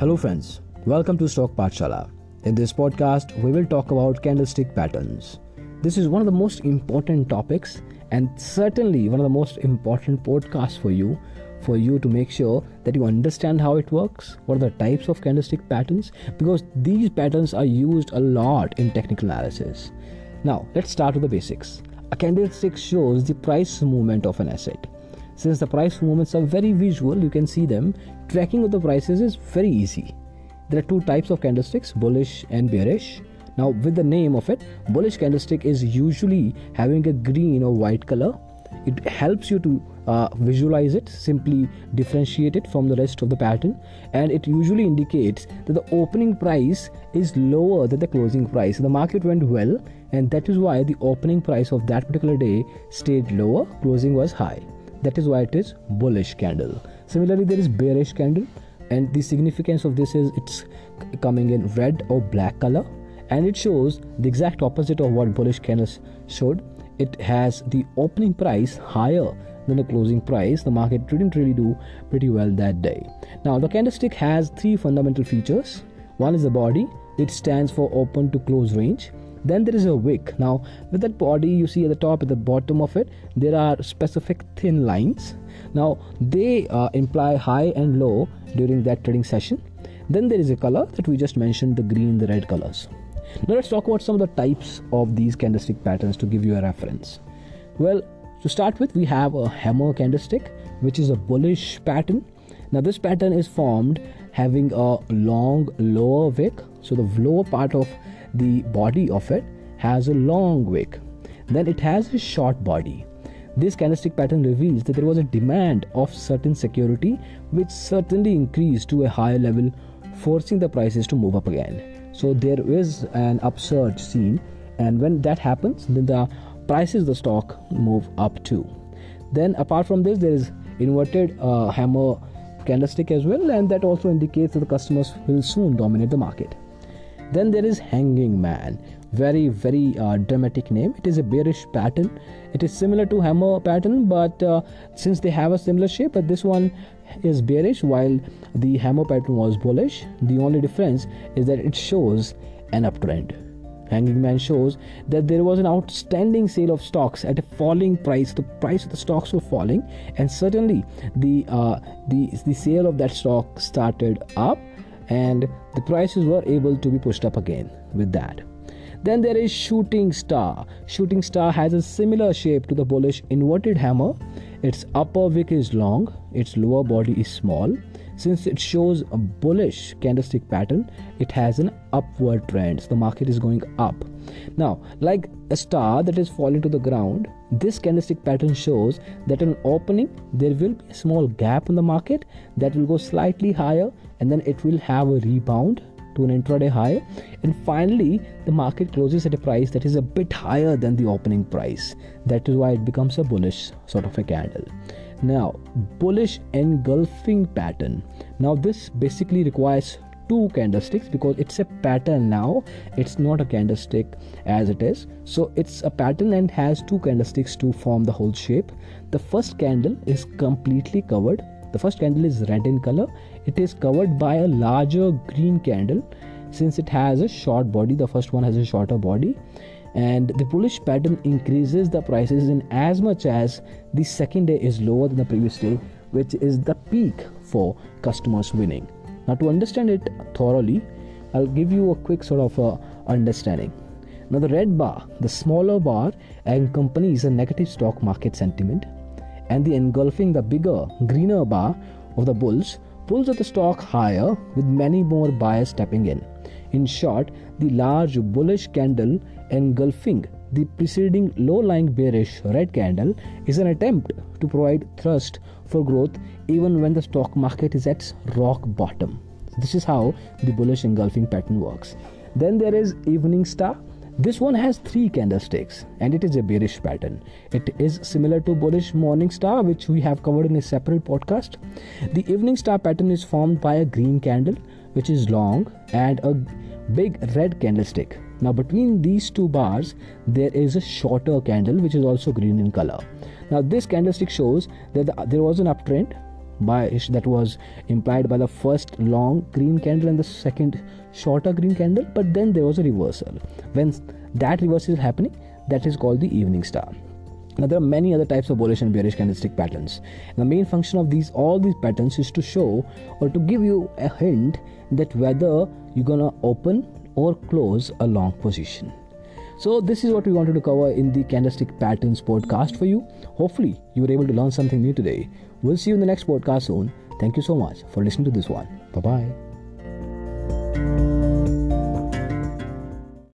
Hello friends, welcome to Stock Partshala. In this podcast, we will talk about candlestick patterns. This is one of the most important topics and certainly one of the most important podcasts for you to make sure that you understand how it works, what are the types of candlestick patterns, because these patterns are used a lot in technical analysis. Now, let's start with the basics. A candlestick shows the price movement of an asset. Since the price movements are very visual, you can see them, tracking of the prices is very easy. There are two types of candlesticks, bullish and bearish. Now, with the name of it, bullish candlestick is usually having a green or white color. It helps you to visualize it, simply differentiate it from the rest of the pattern, and it usually indicates that the opening price is lower than the closing price. The market went well, and that is why the opening price of that particular day stayed lower, closing was high. That is why it is bullish candle. Similarly, there is bearish candle, and the significance of this is it's coming in red or black color, and it shows the exact opposite of what bullish candles showed. It has the opening price higher than the closing price. The market didn't really do pretty well that day. Now, the candlestick has three fundamental features. One is the body. It stands for open to close range. Then there is a wick. Now, with that body, you see at the top, at the bottom of it, there are specific thin lines. Now, they imply high and low during that trading session. Then there is a color that we just mentioned, the green, the red colors. Now, let's talk about some of the types of these candlestick patterns to give you a reference. Well, to start with, we have a hammer candlestick, which is a bullish pattern. Now, this pattern is formed having a long lower wick. So, the lower part of the body of it has a long wick. Then it has a short body. This candlestick pattern reveals that there was a demand of certain security, which certainly increased to a higher level, forcing the prices to move up again. So there is an upsurge seen, and when that happens, then the prices of the stock move up too. Then apart from this, there is inverted hammer candlestick as well, and that also indicates that the customers will soon dominate the market. Then there is hanging man, very, very dramatic name. It is a bearish pattern. It is similar to hammer pattern, but since they have a similar shape, but this one is bearish while the hammer pattern was bullish. The only difference is that it shows an uptrend. Hanging man shows that there was an outstanding sale of stocks at a falling price. The price of the stocks were falling, and certainly the sale of that stock started up, and the prices were able to be pushed up again with that. Then there is shooting star. Shooting star has a similar shape to the bullish inverted hammer. Its upper wick is long, its lower body is small. Since it shows a bullish candlestick pattern, it has an upward trend. So the market is going up. Now, like a star that is falling to the ground, this candlestick pattern shows that an opening, there will be a small gap in the market that will go slightly higher, and then it will have a rebound to an intraday high, and finally the market closes at a price that is a bit higher than the opening price. That is why it becomes a bullish sort of a candle. Now, bullish engulfing pattern. Now, this basically requires two candlesticks because it's a pattern now. It's not a candlestick as it is. So it's a pattern and has two candlesticks to form the whole shape. The first candle is completely covered. The first candle is red in color. It is covered by a larger green candle. Since it has a short body, the first one has a shorter body. And the bullish pattern increases the prices in as much as the second day is lower than the previous day, which is the peak for customers winning. Now, to understand it thoroughly, I'll give you a quick sort of understanding. Now, the red bar, the smaller bar, accompanies a negative stock market sentiment. And the engulfing, the bigger, greener bar of the bulls pulls up the stock higher with many more buyers stepping in. In short, the large bullish candle engulfing the preceding low-lying bearish red candle is an attempt to provide thrust for growth even when the stock market is at rock bottom. This is how the bullish engulfing pattern works. Then there is evening star. This one has three candlesticks and it is a bearish pattern. It is similar to bullish morning star, which we have covered in a separate podcast. The evening star pattern is formed by a green candle, which is long, and a big red candlestick. Now, between these two bars, there is a shorter candle, which is also green in color. Now, this candlestick shows that there was an uptrend bias that was implied by the first long green candle and the second shorter green candle, but then there was a reversal. When that reversal is happening, that is called the evening star. Now, there are many other types of bullish and bearish candlestick patterns. The main function of all these patterns is to show or to give you a hint that whether you're gonna open or close a long position. So this is what we wanted to cover in the Candlestick Patterns podcast for you. Hopefully you were able to learn something new today. We'll see you in the next podcast soon. Thank you so much for listening to this one. Bye-bye.